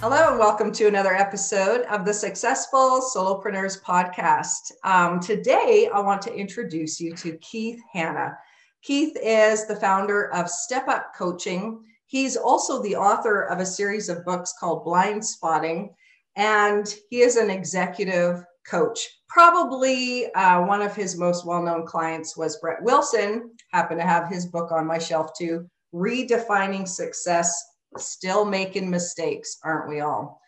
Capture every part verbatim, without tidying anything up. Hello and welcome to another episode of the Successful Solopreneurs Podcast. Um, today, I want to introduce you to Keith Hanna. Keith is the founder of Step Up Coaching. He's also the author of a series of books called Blind Spotting, and he is an executive coach. Probably uh, one of his most well-known clients was Brett Wilson. Happen to have his book on my shelf too, Redefining Success, Still Making Mistakes, Aren't We All?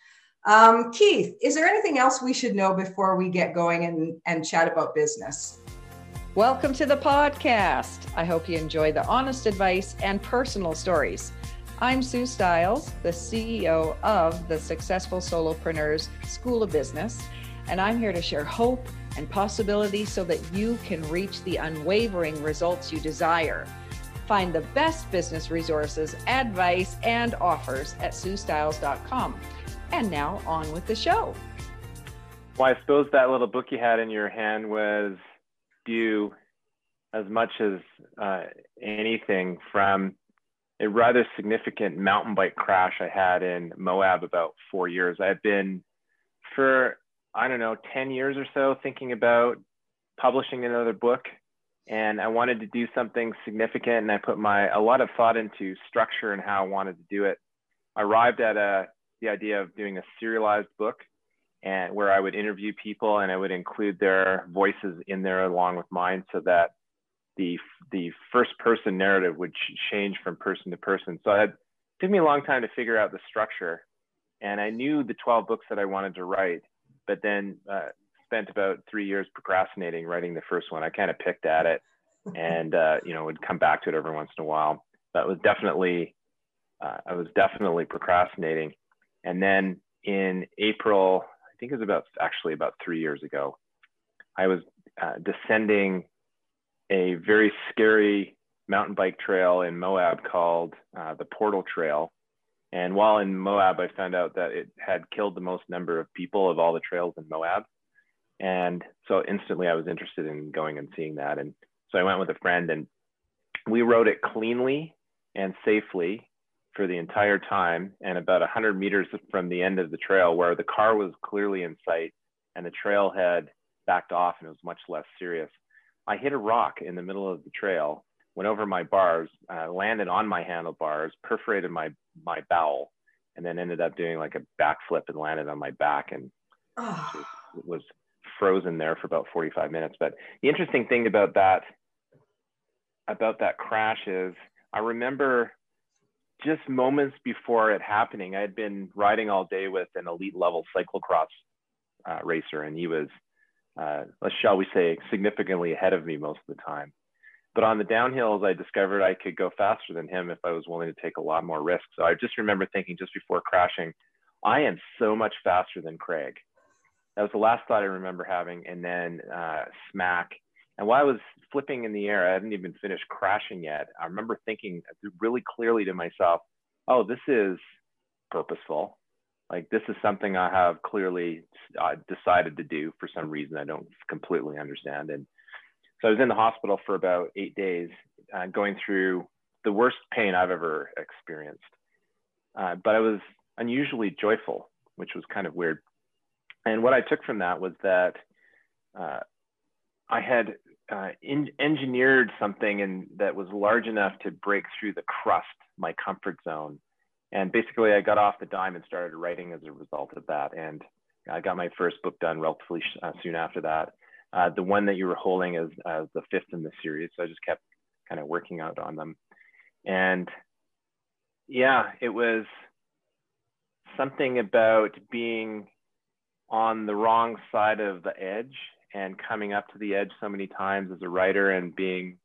Um, Keith, is there anything else we should know before we get going and, and chat about business? Welcome to the podcast. I hope you enjoy the honest advice and personal stories. I'm Sue Stiles, the C E O of the Successful Solopreneurs School of Business, and I'm here to share hope and possibility so that you can reach the unwavering results you desire. Find the best business resources, advice, and offers at sue stiles dot com. And now on with the show. Well, I suppose that little book you had in your hand was due as much as uh, anything from a rather significant mountain bike crash I had in Moab about four years. I've been for, I don't know, ten years or so thinking about publishing another book. And I wanted to do something significant, and I put my a lot of thought into structure and how I wanted to do it. I arrived at a, the idea of doing a serialized book, and where I would interview people and I would include their voices in there along with mine, so that the the first person narrative would change from person to person. So it took me a long time to figure out the structure, and I knew the twelve books that I wanted to write, but then uh, spent about three years procrastinating writing the first one. I kind of picked at it and, uh, you know, would come back to it every once in a while. That was definitely, uh, I was definitely procrastinating. And then in April, I think it was about, actually about three years ago, I was uh, descending a very scary mountain bike trail in Moab called uh, the Portal Trail. And while in Moab, I found out that it had killed the most number of people of all the trails in Moab. And so instantly I was interested in going and seeing that. And so I went with a friend, and we rode it cleanly and safely for the entire time. And about one hundred meters from the end of the trail, where the car was clearly in sight and the trail had backed off and it was much less serious, I hit a rock in the middle of the trail, went over my bars, uh, landed on my handlebars, perforated my, my bowel, and then ended up doing like a backflip and landed on my back. And oh. it was... frozen there for about forty-five minutes. But the interesting thing about that about that crash is I remember just moments before it happening, I had been riding all day with an elite level cyclocross uh, racer, and he was, uh, shall we say, significantly ahead of me most of the time. But on the downhills, I discovered I could go faster than him if I was willing to take a lot more risk. So I just remember thinking just before crashing, I am so much faster than Craig. That was the last thought I remember having. And then uh, smack. And while I was flipping in the air, I hadn't even finished crashing yet. I remember thinking really clearly to myself, oh, this is purposeful. Like, this is something I have clearly uh, decided to do for some reason I don't completely understand. And so I was in the hospital for about eight days, uh, going through the worst pain I've ever experienced. Uh, but I was unusually joyful, which was kind of weird. And what I took from that was that uh, I had uh, in, engineered something and that was large enough to break through the crust, my comfort zone. And basically, I got off the dime and started writing as a result of that. And I got my first book done relatively uh, soon after that. Uh, the one that you were holding is uh, the fifth in the series. So I just kept kind of working out on them. And yeah, it was something about being on the wrong side of the edge and coming up to the edge so many times as a writer and being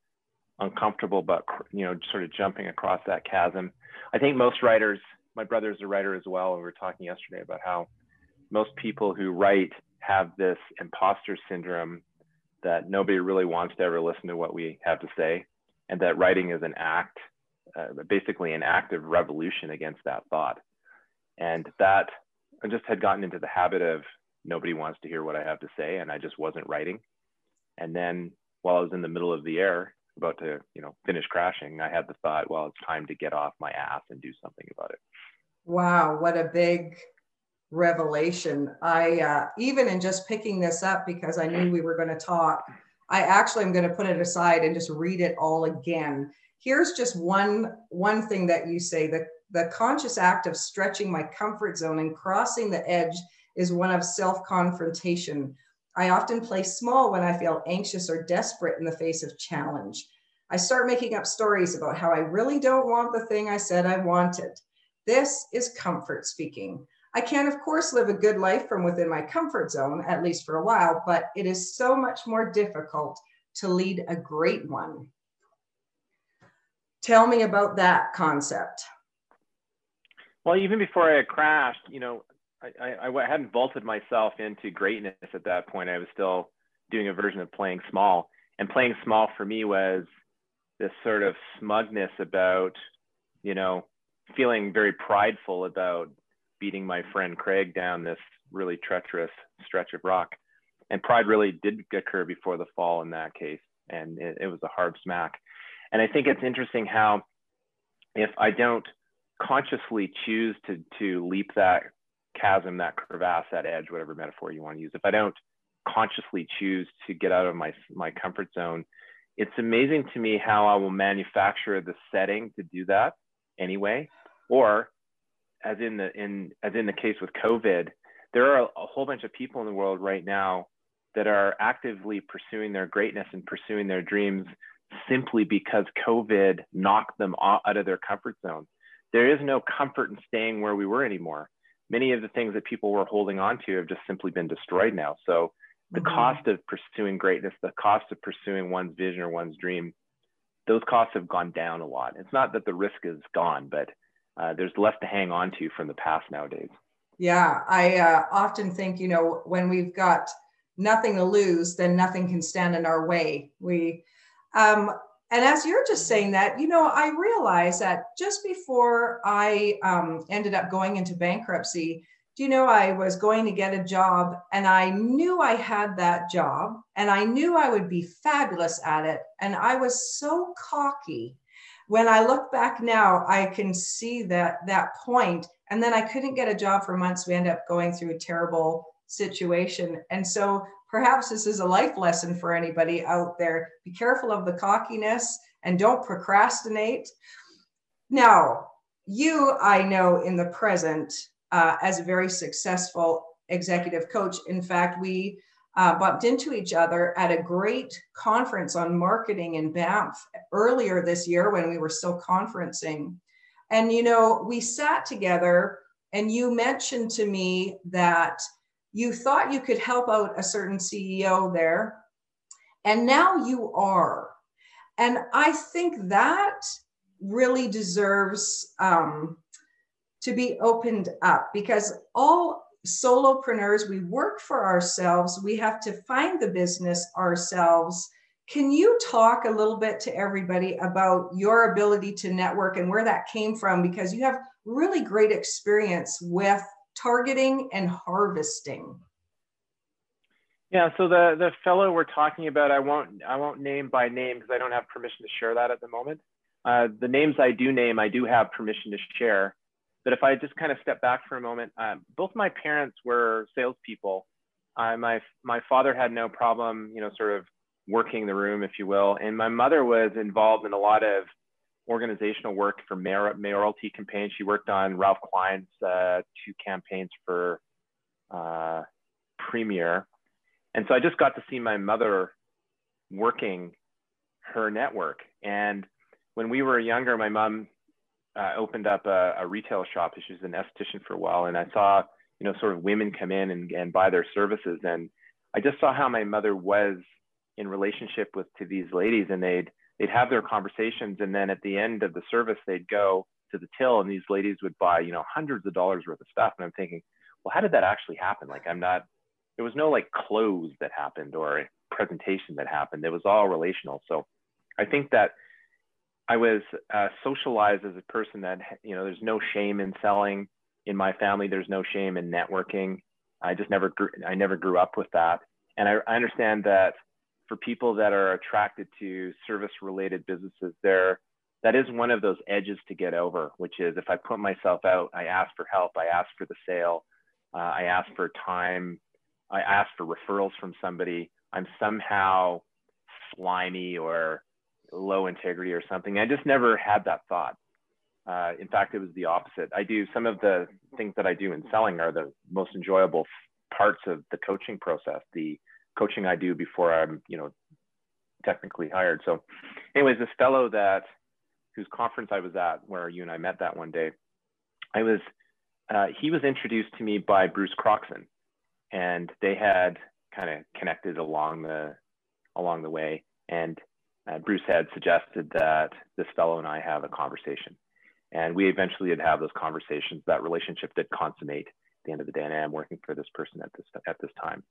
uncomfortable, but, you know, sort of jumping across that chasm. I think most writers, my brother's a writer as well, and we were talking yesterday about how most people who write have this imposter syndrome that nobody really wants to ever listen to what we have to say, and that writing is an act, uh, basically an act of revolution against that thought. And that I just had gotten into the habit of nobody wants to hear what I have to say, and I just wasn't writing. And then while I was in the middle of the air, about to, you know, finish crashing, I had the thought, well, it's time to get off my ass and do something about it. Wow, what a big revelation. I, uh, even in just picking this up, because I knew we were going to talk, I actually am going to put it aside and just read it all again. Here's just one, one thing that you say, that the conscious act of stretching my comfort zone and crossing the edge is one of self-confrontation. I often play small when I feel anxious or desperate in the face of challenge. I start making up stories about how I really don't want the thing I said I wanted. This is comfort speaking. I can, of course, live a good life from within my comfort zone, at least for a while, but it is so much more difficult to lead a great one. Tell me about that concept. Well, even before I crashed, you know, I, I, I hadn't vaulted myself into greatness at that point. I was still doing a version of playing small. And playing small for me was this sort of smugness about, you know, feeling very prideful about beating my friend Craig down this really treacherous stretch of rock. And pride really did occur before the fall in that case. And it, it was a hard smack. And I think it's interesting how if I don't consciously choose to, to leap that chasm, that crevasse, that edge, whatever metaphor you want to use, if I don't consciously choose to get out of my, my comfort zone, it's amazing to me how I will manufacture the setting to do that anyway. Or as in the, in, as in the case with COVID, there are a whole bunch of people in the world right now that are actively pursuing their greatness and pursuing their dreams simply because COVID knocked them out of their comfort zone. There is no comfort in staying where we were anymore. Many of the things that people were holding on to have just simply been destroyed now. So the mm-hmm. cost of pursuing greatness, the cost of pursuing one's vision or one's dream, those costs have gone down a lot. It's not that the risk is gone, but uh, there's less to hang on to from the past nowadays. Yeah, I uh, often think, you know, when we've got nothing to lose, then nothing can stand in our way. We, um, and as you're just saying that, you know, I realized that just before I um, ended up going into bankruptcy, do you know, I was going to get a job and I knew I had that job and I knew I would be fabulous at it. And I was so cocky. When I look back now, I can see that that point. And then I couldn't get a job for months. We ended up going through a terrible situation. And so perhaps this is a life lesson for anybody out there. Be careful of the cockiness and don't procrastinate. Now, you, I know in the present, uh, as a very successful executive coach. In fact, we uh, bumped into each other at a great conference on marketing in Banff earlier this year when we were still conferencing. And, you know, we sat together and you mentioned to me that you thought you could help out a certain C E O there, and now you are. And I think that really deserves um, to be opened up, because all solopreneurs, we work for ourselves. We have to find the business ourselves. Can you talk a little bit to everybody about your ability to network and where that came from? Because you have really great experience with targeting and harvesting. Yeah, so the the fellow we're talking about, I won't I won't name by name because I don't have permission to share that at the moment. Uh, the names I do name, I do have permission to share. But if I just kind of step back for a moment, um, both my parents were salespeople. Uh, my my father had no problem, you know, sort of working the room, if you will, and my mother was involved in a lot of organizational work for mayor, mayoralty campaigns. She worked on Ralph Klein's uh, two campaigns for uh, Premier. And so I just got to see my mother working her network. And when we were younger, my mom uh, opened up a, a retail shop. She was an esthetician for a while. And I saw, you know, sort of women come in and, and buy their services. And I just saw how my mother was in relationship with to these ladies, and they'd They'd have their conversations, and then at the end of the service, they'd go to the till, and these ladies would buy, you know, hundreds of dollars worth of stuff. And I'm thinking, well, how did that actually happen? Like, I'm not, there was no like close that happened or a presentation that happened. It was all relational. So I think that I was uh, socialized as a person that, you know, there's no shame in selling in my family. There's no shame in networking. I just never, grew, I never grew up with that. And I, I understand that for people that are attracted to service-related businesses, there, that is one of those edges to get over, which is if I put myself out, I ask for help, I ask for the sale, Uh, I asked for time. I asked for referrals from somebody. I'm somehow slimy or low integrity or something. I just never had that thought. Uh, in fact, it was the opposite. I do some of the things that I do in selling are the most enjoyable parts of the coaching process, the coaching I do before I'm, you know, technically hired. So anyways, this fellow that, whose conference I was at, where you and I met that one day, I was, uh, he was introduced to me by Bruce Croxon, and they had kind of connected along the, along the way. And uh, Bruce had suggested that this fellow and I have a conversation. And we eventually did have those conversations. That relationship did consummate at the end of the day, and I am working for this person at this, at this time.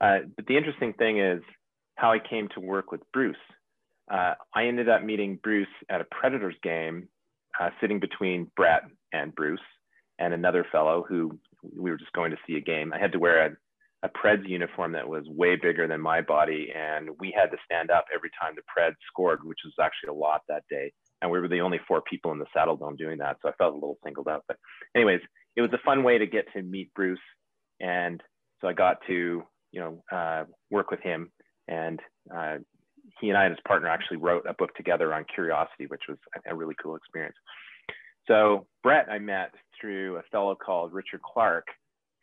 Uh, but the interesting thing is how I came to work with Bruce. Uh, I ended up meeting Bruce at a Predators game, uh, sitting between Brett and Bruce and another fellow who we were just going to see a game. I had to wear a, a Preds uniform that was way bigger than my body, and we had to stand up every time the Preds scored, which was actually a lot that day. And we were the only four people in the Saddledome doing that. So I felt a little singled out. But anyways, it was a fun way to get to meet Bruce. And so I got to, you know, uh, work with him. And uh, he and I and his partner actually wrote a book together on curiosity, which was a really cool experience. So Brett, I met through a fellow called Richard Clark,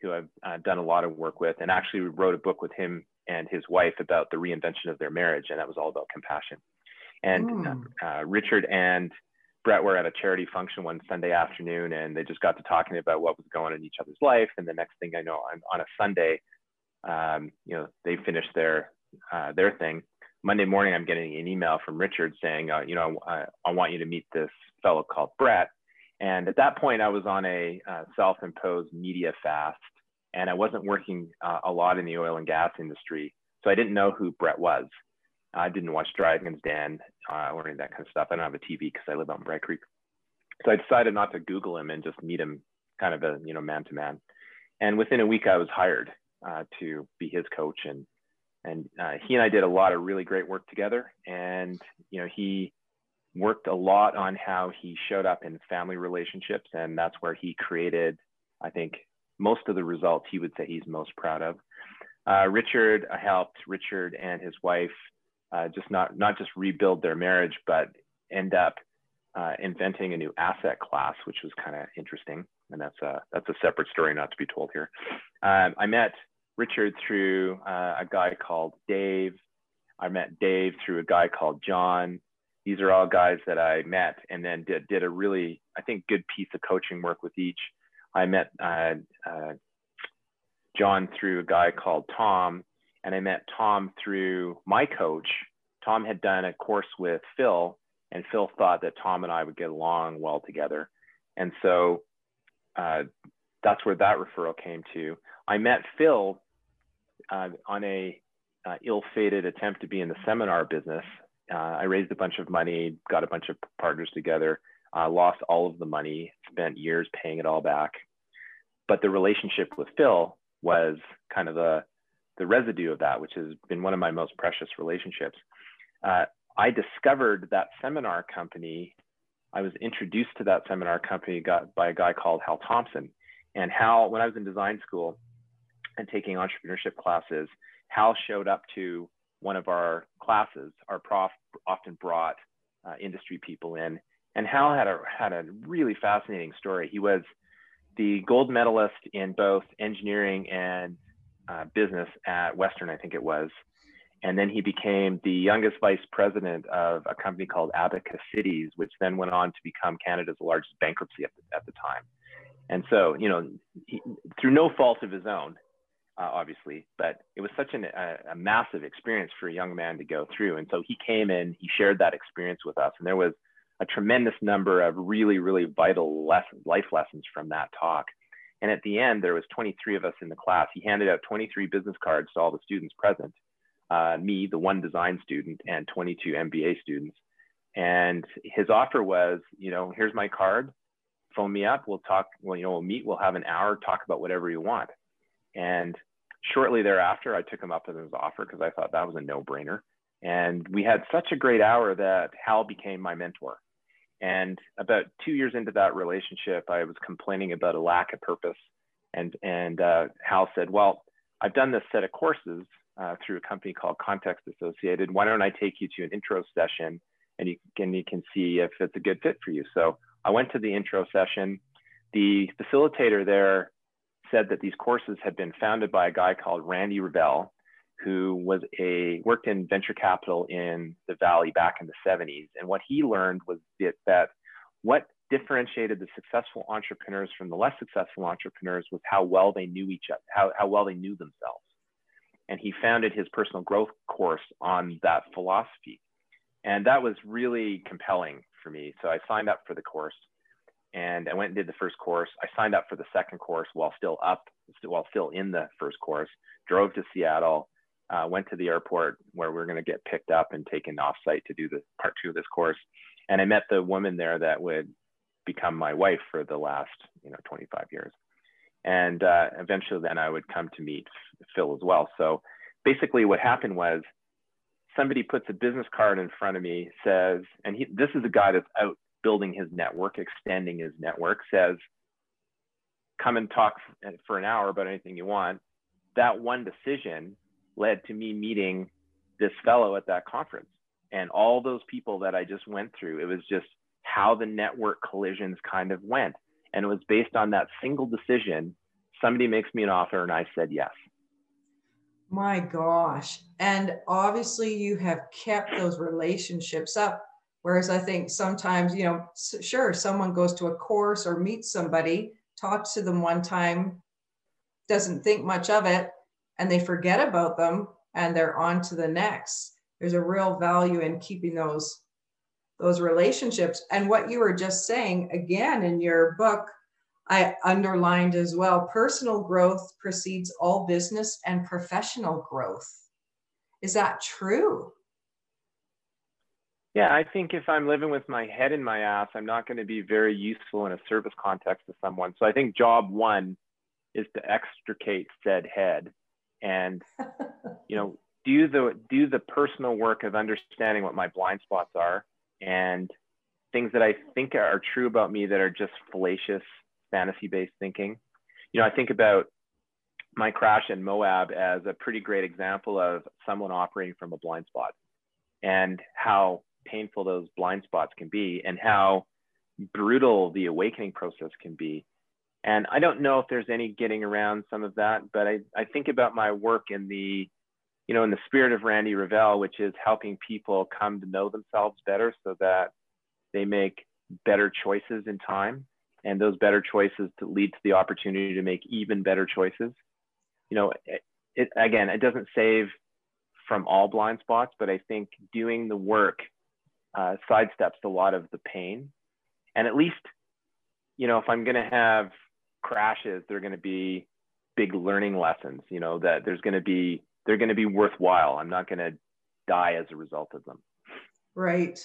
who I've uh, done a lot of work with, and actually wrote a book with him and his wife about the reinvention of their marriage. And that was all about compassion. And uh, Richard and Brett were at a charity function one Sunday afternoon, and they just got to talking about what was going on in each other's life. And the next thing I know, on, on a Sunday, um, you know, they finished their, uh, their thing. Monday morning, I'm getting an email from Richard saying, uh, you know, I, I want you to meet this fellow called Brett. And at that point, I was on a uh, self-imposed media fast, and I wasn't working uh, a lot in the oil and gas industry. So I didn't know who Brett was. I didn't watch Dragon's Den uh, or any of that kind of stuff. I don't have a T V because I live out in Bright Creek. So I decided not to Google him and just meet him kind of a, you know, man to man. And within a week I was hired uh, to be his coach. And, and uh, he and I did a lot of really great work together. And, you know, he worked a lot on how he showed up in family relationships. And that's where he created, I think, most of the results he would say he's most proud of. Uh, Richard I helped Richard and his wife Uh, just not not just rebuild their marriage, but end up uh, inventing a new asset class, which was kind of interesting. And that's a that's a separate story not to be told here. Um, I met Richard through uh, a guy called Dave. I met Dave through a guy called John. These are all guys that I met and then did, did a really, I think, good piece of coaching work with each. I met uh, uh, John through a guy called Tom. And I met Tom through my coach. Tom had done a course with Phil, and Phil thought that Tom and I would get along well together. And so uh, that's where that referral came to. I met Phil uh, on a uh, ill-fated attempt to be in the seminar business. Uh, I raised a bunch of money, got a bunch of partners together, uh, lost all of the money, spent years paying it all back. But the relationship with Phil was kind of a the residue of that, which has been one of my most precious relationships. Uh, I discovered that seminar company. I was introduced to that seminar company got, by a guy called Hal Thompson. And Hal, when I was in design school and taking entrepreneurship classes, Hal showed up to one of our classes. Our prof often brought uh, industry people in. And Hal had a, had a really fascinating story. He was the gold medalist in both engineering and Uh, business at Western, I think it was. And then he became the youngest vice president of a company called Abacus Cities, which then went on to become Canada's largest bankruptcy at the, at the time. And so, you know, he, through no fault of his own, uh, obviously, but it was such an, a, a massive experience for a young man to go through. And so he came in, he shared that experience with us. And there was a tremendous number of really, really vital lessons, life lessons from that talk. And at the end, there was twenty-three of us in the class. He handed out twenty-three business cards to all the students present, uh, me, the one design student, and twenty-two M B A students. And his offer was, you know, here's my card, phone me up, we'll talk, well, you know, we'll meet, we'll have an hour, talk about whatever you want. And shortly thereafter, I took him up on his offer because I thought that was a no-brainer. And we had such a great hour that Hal became my mentor. And about two years into that relationship, I was complaining about a lack of purpose And, and uh, Hal said, well, I've done this set of courses uh, through a company called Context Associated. Why don't I take you to an intro session and you can, you can see if it's a good fit for you. So I went to the intro session. The facilitator there said that these courses had been founded by a guy called Randy Revell, who was a worked in venture capital in the Valley back in the seventies. And what he learned was that what differentiated the successful entrepreneurs from the less successful entrepreneurs was how well they knew each other, how, how well they knew themselves. And he founded his personal growth course on that philosophy. And that was really compelling for me. So I signed up for the course and I went and did the first course. I signed up for the second course while still up, while still in the first course, drove to Seattle, uh, went to the airport where we were going to get picked up and taken offsite to do the part two of this course. And I met the woman there that would become my wife for the last, you know, twenty-five years. And uh, eventually then I would come to meet Phil as well. So basically what happened was, somebody puts a business card in front of me, says, and he, this is a guy that's out building his network, extending his network, says, come and talk for an hour about anything you want. That one decision led to me meeting this fellow at that conference. And all those people that I just went through, it was just how the network collisions kind of went. And it was based on that single decision. Somebody makes me an offer and I said yes. My gosh. And obviously you have kept those relationships up. Whereas I think sometimes, you know, sure, someone goes to a course or meets somebody, talks to them one time, doesn't think much of it, and they forget about them and they're on to the next. There's a real value in keeping those, those relationships. And what you were just saying, again, in your book, I underlined as well, personal growth precedes all business and professional growth. Is that true? Yeah, I think if I'm living with my head in my ass, I'm not going to be very useful in a service context to someone. So I think job one is to extricate said head and, you know, do the, do the personal work of understanding what my blind spots are and things that I think are true about me that are just fallacious, fantasy-based thinking. You know, I think about my crash in Moab as a pretty great example of someone operating from a blind spot and how painful those blind spots can be and how brutal the awakening process can be. And I don't know if there's any getting around some of that, but I, I think about my work in the, you know, in the spirit of Randy Revell, which is helping people come to know themselves better so that they make better choices in time. And those better choices to lead to the opportunity to make even better choices. You know, it, it, again, it doesn't save from all blind spots, but I think doing the work uh, sidesteps a lot of the pain. And at least, you know, if I'm going to have crashes, they're going to be big learning lessons, you know, that there's going to be, they're going to be worthwhile. I'm not going to die as a result of them. Right.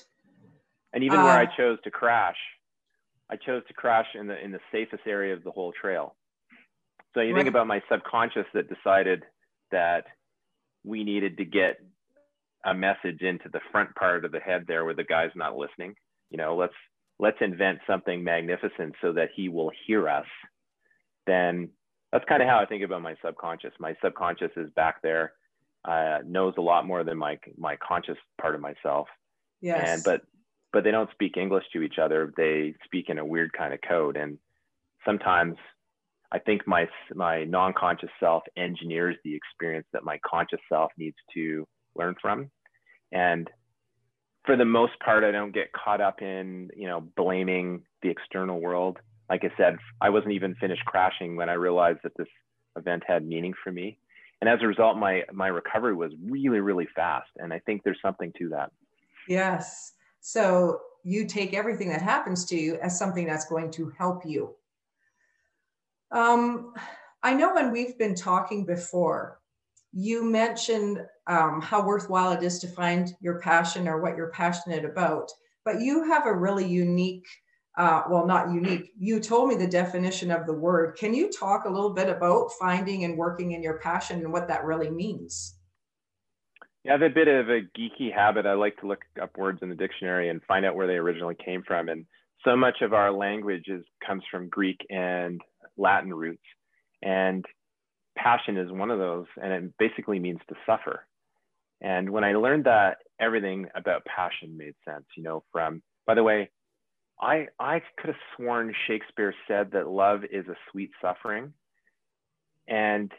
And even uh, where I chose to crash, I chose to crash in the in the safest area of the whole trail. So you right. think about my subconscious that decided that we needed to get a message into the front part of the head there where the guy's not listening. You know, let's let's invent something magnificent so that he will hear us. Then that's kind of how I think about my subconscious. My subconscious is back there, uh, knows a lot more than my my conscious part of myself. Yes. And but. But they don't speak English to each other. They speak in a weird kind of code. And sometimes I think my, my non-conscious self engineers the experience that my conscious self needs to learn from. And for the most part, I don't get caught up in, you know, blaming the external world. Like I said, I wasn't even finished crashing when I realized that this event had meaning for me. And as a result, my, my recovery was really, really fast. And I think there's something to that. Yes. So you take everything that happens to you as something that's going to help you. Um, I know when we've been talking before, you mentioned um, how worthwhile it is to find your passion or what you're passionate about, but you have a really unique, uh, well, not unique, you told me the definition of the word. Can you talk a little bit about finding and working in your passion and what that really means? Yeah, I have a bit of a geeky habit. I like to look up words in the dictionary and find out where they originally came from. And so much of our language is, comes from Greek and Latin roots. And passion is one of those, and it basically means to suffer. And when I learned that, everything about passion made sense, you know, from, by the way, I, I could have sworn Shakespeare said that love is a sweet suffering, and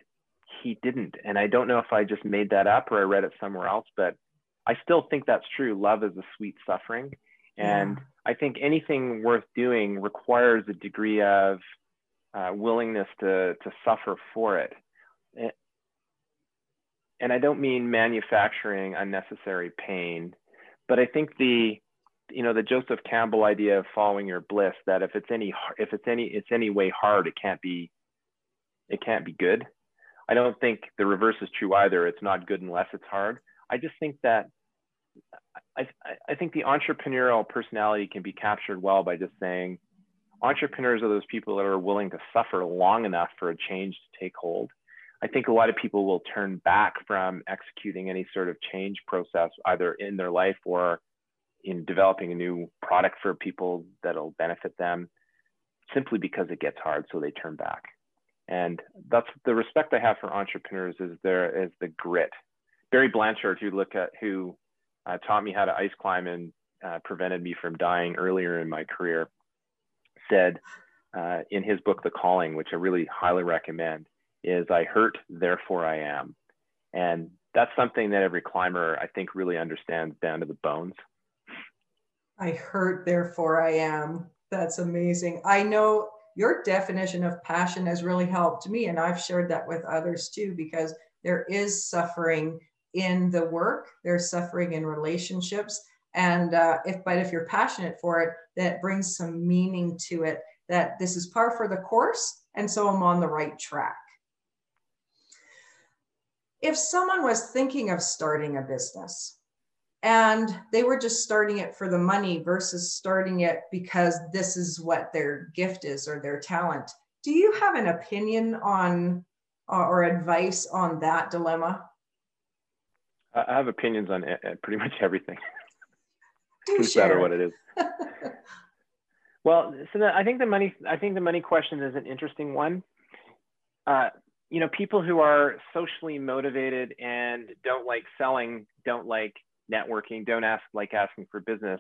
he didn't. And I don't know if I just made that up or I read it somewhere else, but I still think that's true. Love is a sweet suffering. And yeah. I think anything worth doing requires a degree of uh, willingness to, to suffer for it. And I don't mean manufacturing unnecessary pain, but I think the, you know, the Joseph Campbell idea of following your bliss, that if it's any, if it's any, it's any way hard, it can't be, it can't be good. I don't think the reverse is true either. It's not good unless it's hard. I just think that, I, I think the entrepreneurial personality can be captured well by just saying, entrepreneurs are those people that are willing to suffer long enough for a change to take hold. I think a lot of people will turn back from executing any sort of change process, either in their life or in developing a new product for people that'll benefit them, simply because it gets hard, so they turn back. And that's the respect I have for entrepreneurs, is their, is the grit. Barry Blanchard, who look at, who uh, taught me how to ice climb and uh, prevented me from dying earlier in my career, said uh, in his book, The Calling, which I really highly recommend, is I hurt, therefore I am. And that's something that every climber, I think, really understands down to the bones. I hurt, therefore I am. That's amazing. I know your definition of passion has really helped me, and I've shared that with others too, because there is suffering in the work, there's suffering in relationships. And uh, if, but if you're passionate for it, that brings some meaning to it, that this is par for the course, and so I'm on the right track. If someone was thinking of starting a business and they were just starting it for the money versus starting it because this is what their gift is or their talent, do you have an opinion on uh, or advice on that dilemma? I have opinions on pretty much everything. Doesn't matter what it is. Well, so the, I think the money, I think the money question is an interesting one. Uh, You know, people who are socially motivated and don't like selling, don't like networking, don't ask like asking for business,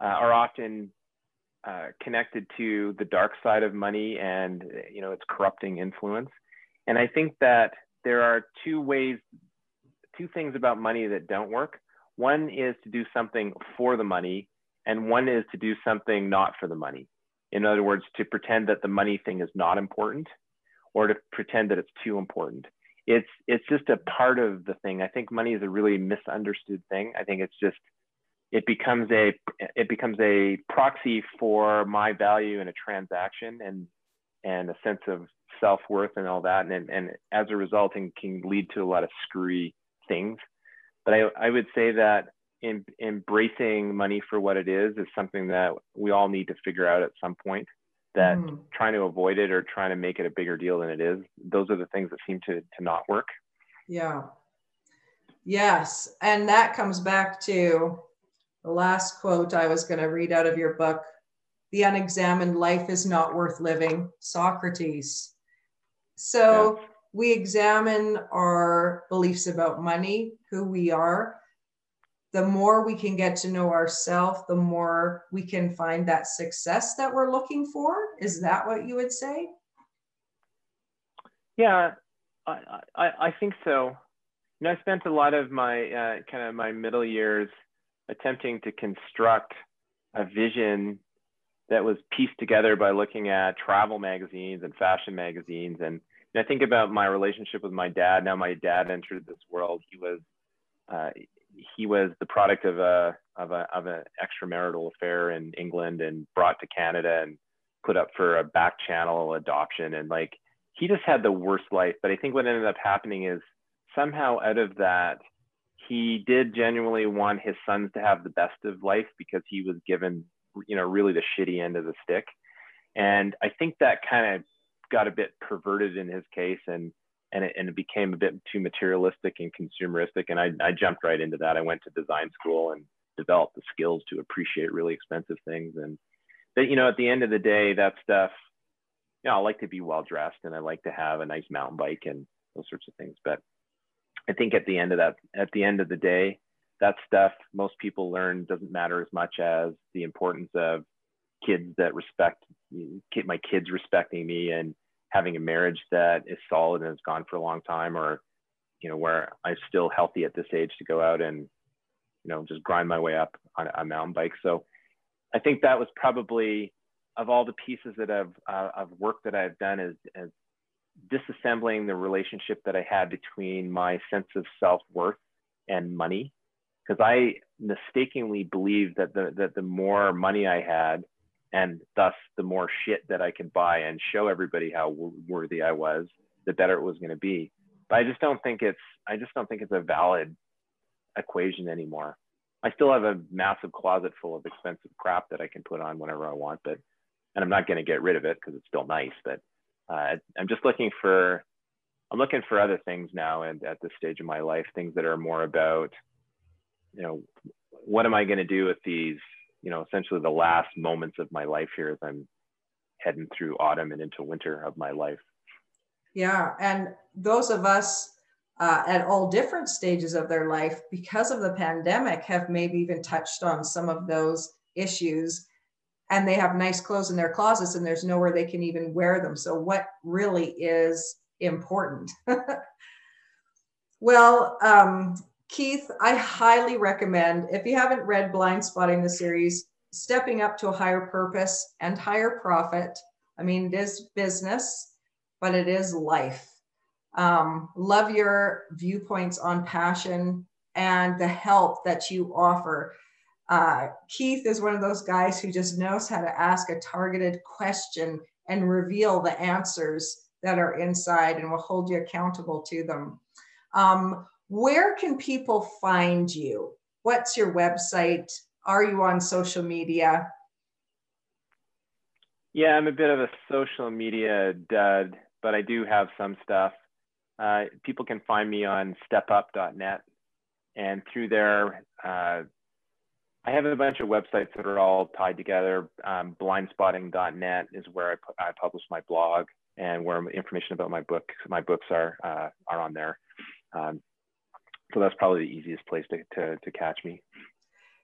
uh, are often uh, connected to the dark side of money and, you know, its corrupting influence. And I think that there are two ways, two things about money that don't work. One is to do something for the money, and one is to do something not for the money. In other words, to pretend that the money thing is not important, or to pretend that it's too important. It's, it's just a part of the thing. I think money is a really misunderstood thing. I think it's just, it becomes a, it becomes a proxy for my value in a transaction and, and a sense of self-worth and all that. And, and as a result, it can lead to a lot of screwy things. But I, I would say that in, embracing money for what it is, is something that we all need to figure out at some point. That mm. trying to avoid it or trying to make it a bigger deal than it is, those are the things that seem to, to not work. Yeah. Yes. And that comes back to the last quote I was going to read out of your book. The unexamined life is not worth living, Socrates. So yeah. We examine our beliefs about money, who we are. The more we can get to know ourselves, the more we can find that success that we're looking for. Is that what you would say? Yeah, I, I, I think so. You know, I spent a lot of my uh, kind of my middle years attempting to construct a vision that was pieced together by looking at travel magazines and fashion magazines. And, and I think about my relationship with my dad. Now my dad entered this world. He was... Uh, He was the product of a of a of an extramarital affair in England and brought to Canada and put up for a back channel adoption, and like he just had the worst life. But I think what ended up happening is somehow out of that, he did genuinely want his sons to have the best of life because he was given, you know, really the shitty end of the stick. And I think that kind of got a bit perverted in his case, and And it, and it became a bit too materialistic and consumeristic. And I, I jumped right into that. I went to design school and developed the skills to appreciate really expensive things. And, but, you know, at the end of the day, that stuff you know, I like to be well dressed and I like to have a nice mountain bike and those sorts of things. But I think at the end of that, at the end of the day, that stuff most people learn doesn't matter as much as the importance of kids that respect, my kids respecting me and having a marriage that is solid and has gone for a long time, or, you know, where I'm still healthy at this age to go out and, you know, just grind my way up on a mountain bike. So I think that was probably, of all the pieces that I've, uh, of work that I've done, is, is disassembling the relationship that I had between my sense of self-worth and money. Because I mistakenly believed that the, that the more money I had, and thus the more shit that I could buy and show everybody how worthy I was, the better it was going to be. But I just don't think it's, I just don't think it's a valid equation anymore. I still have a massive closet full of expensive crap that I can put on whenever I want, but, and I'm not going to get rid of it because it's still nice, but uh, I'm just looking for, I'm looking for other things now. And at this stage of my life, things that are more about, you know, what am I going to do with these, you know, essentially the last moments of my life here as I'm heading through autumn and into winter of my life. Yeah. And those of us uh, at all different stages of their life, because of the pandemic, have maybe even touched on some of those issues, and they have nice clothes in their closets and there's nowhere they can even wear them. So what really is important? Well, um, Keith, I highly recommend, if you haven't read Blind Spotting, the series, Stepping Up to a Higher Purpose and Higher Profit. I mean, it is business, but it is life. Um, love your viewpoints on passion and the help that you offer. Uh, Keith is one of those guys who just knows how to ask a targeted question and reveal the answers that are inside, and will hold you accountable to them. Um, Where can people find you? What's your website? Are you on social media? Yeah, I'm a bit of a social media dud, but I do have some stuff. Uh, people can find me on step up dot net. And through there, uh, I have a bunch of websites that are all tied together. Um, blind spotting dot net is where I, pu I publish my blog, and where information about my books, my books are, uh, are on there. Um, So that's probably the easiest place to, to, to catch me.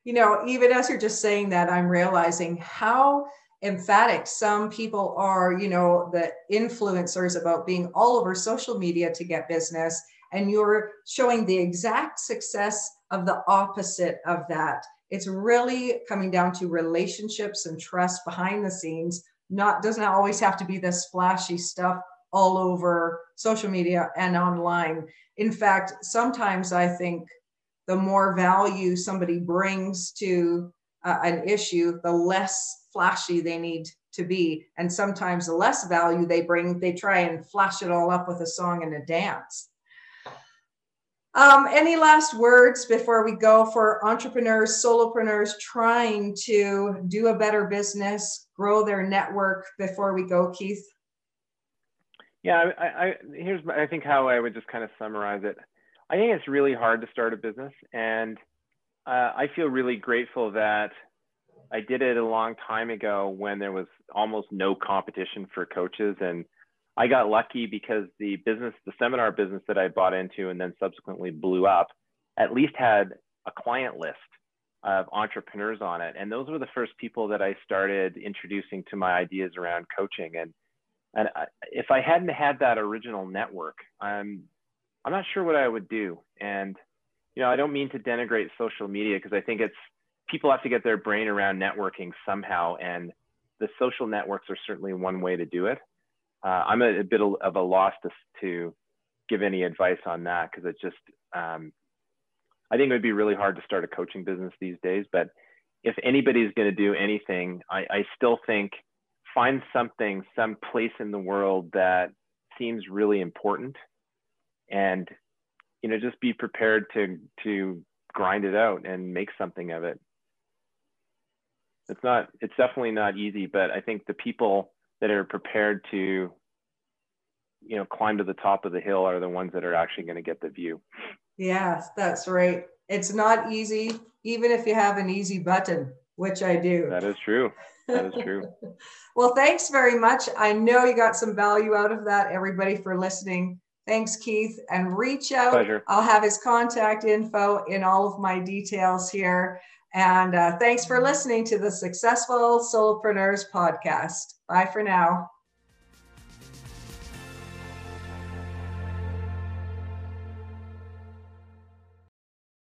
You know, even as you're just saying that, I'm realizing how emphatic some people are, you know, the influencers, about being all over social media to get business. And you're showing the exact success of the opposite of that. It's really coming down to relationships and trust behind the scenes. Not, doesn't always have to be the splashy stuff all over social media and online. In fact, sometimes I think the more value somebody brings to uh, an issue, the less flashy they need to be. And sometimes the less value they bring, they try and flash it all up with a song and a dance. Um, any last words before we go for entrepreneurs, solopreneurs trying to do a better business, grow their network, before we go, Keith? Yeah, I, I, here's, I think, how I would just kind of summarize it. I think it's really hard to start a business, and uh, I feel really grateful that I did it a long time ago when there was almost no competition for coaches. And I got lucky because the business, the seminar business that I bought into and then subsequently blew up, at least had a client list of entrepreneurs on it. And those were the first people that I started introducing to my ideas around coaching. And And if I hadn't had that original network, I'm, I'm not sure what I would do. And, you know, I don't mean to denigrate social media, because I think it's, people have to get their brain around networking somehow. And the social networks are certainly one way to do it. Uh, I'm a, a bit of a loss to, to give any advice on that, because it's just, um, I think it would be really hard to start a coaching business these days. But if anybody's going to do anything, I, I still think, find something, some place in the world that seems really important, and, you know, just be prepared to, to grind it out and make something of it. It's not, it's definitely not easy, but I think the people that are prepared to, you know, climb to the top of the hill are the ones that are actually going to get the view. Yes, that's right. It's not easy, even if you have an easy button, which I do. That is true. That is true. Well, thanks very much. I know you got some value out of that, everybody, for listening. Thanks, Keith. And reach out. Pleasure. I'll have his contact info in all of my details here. And uh, thanks for listening to the Successful Solopreneurs Podcast. Bye for now.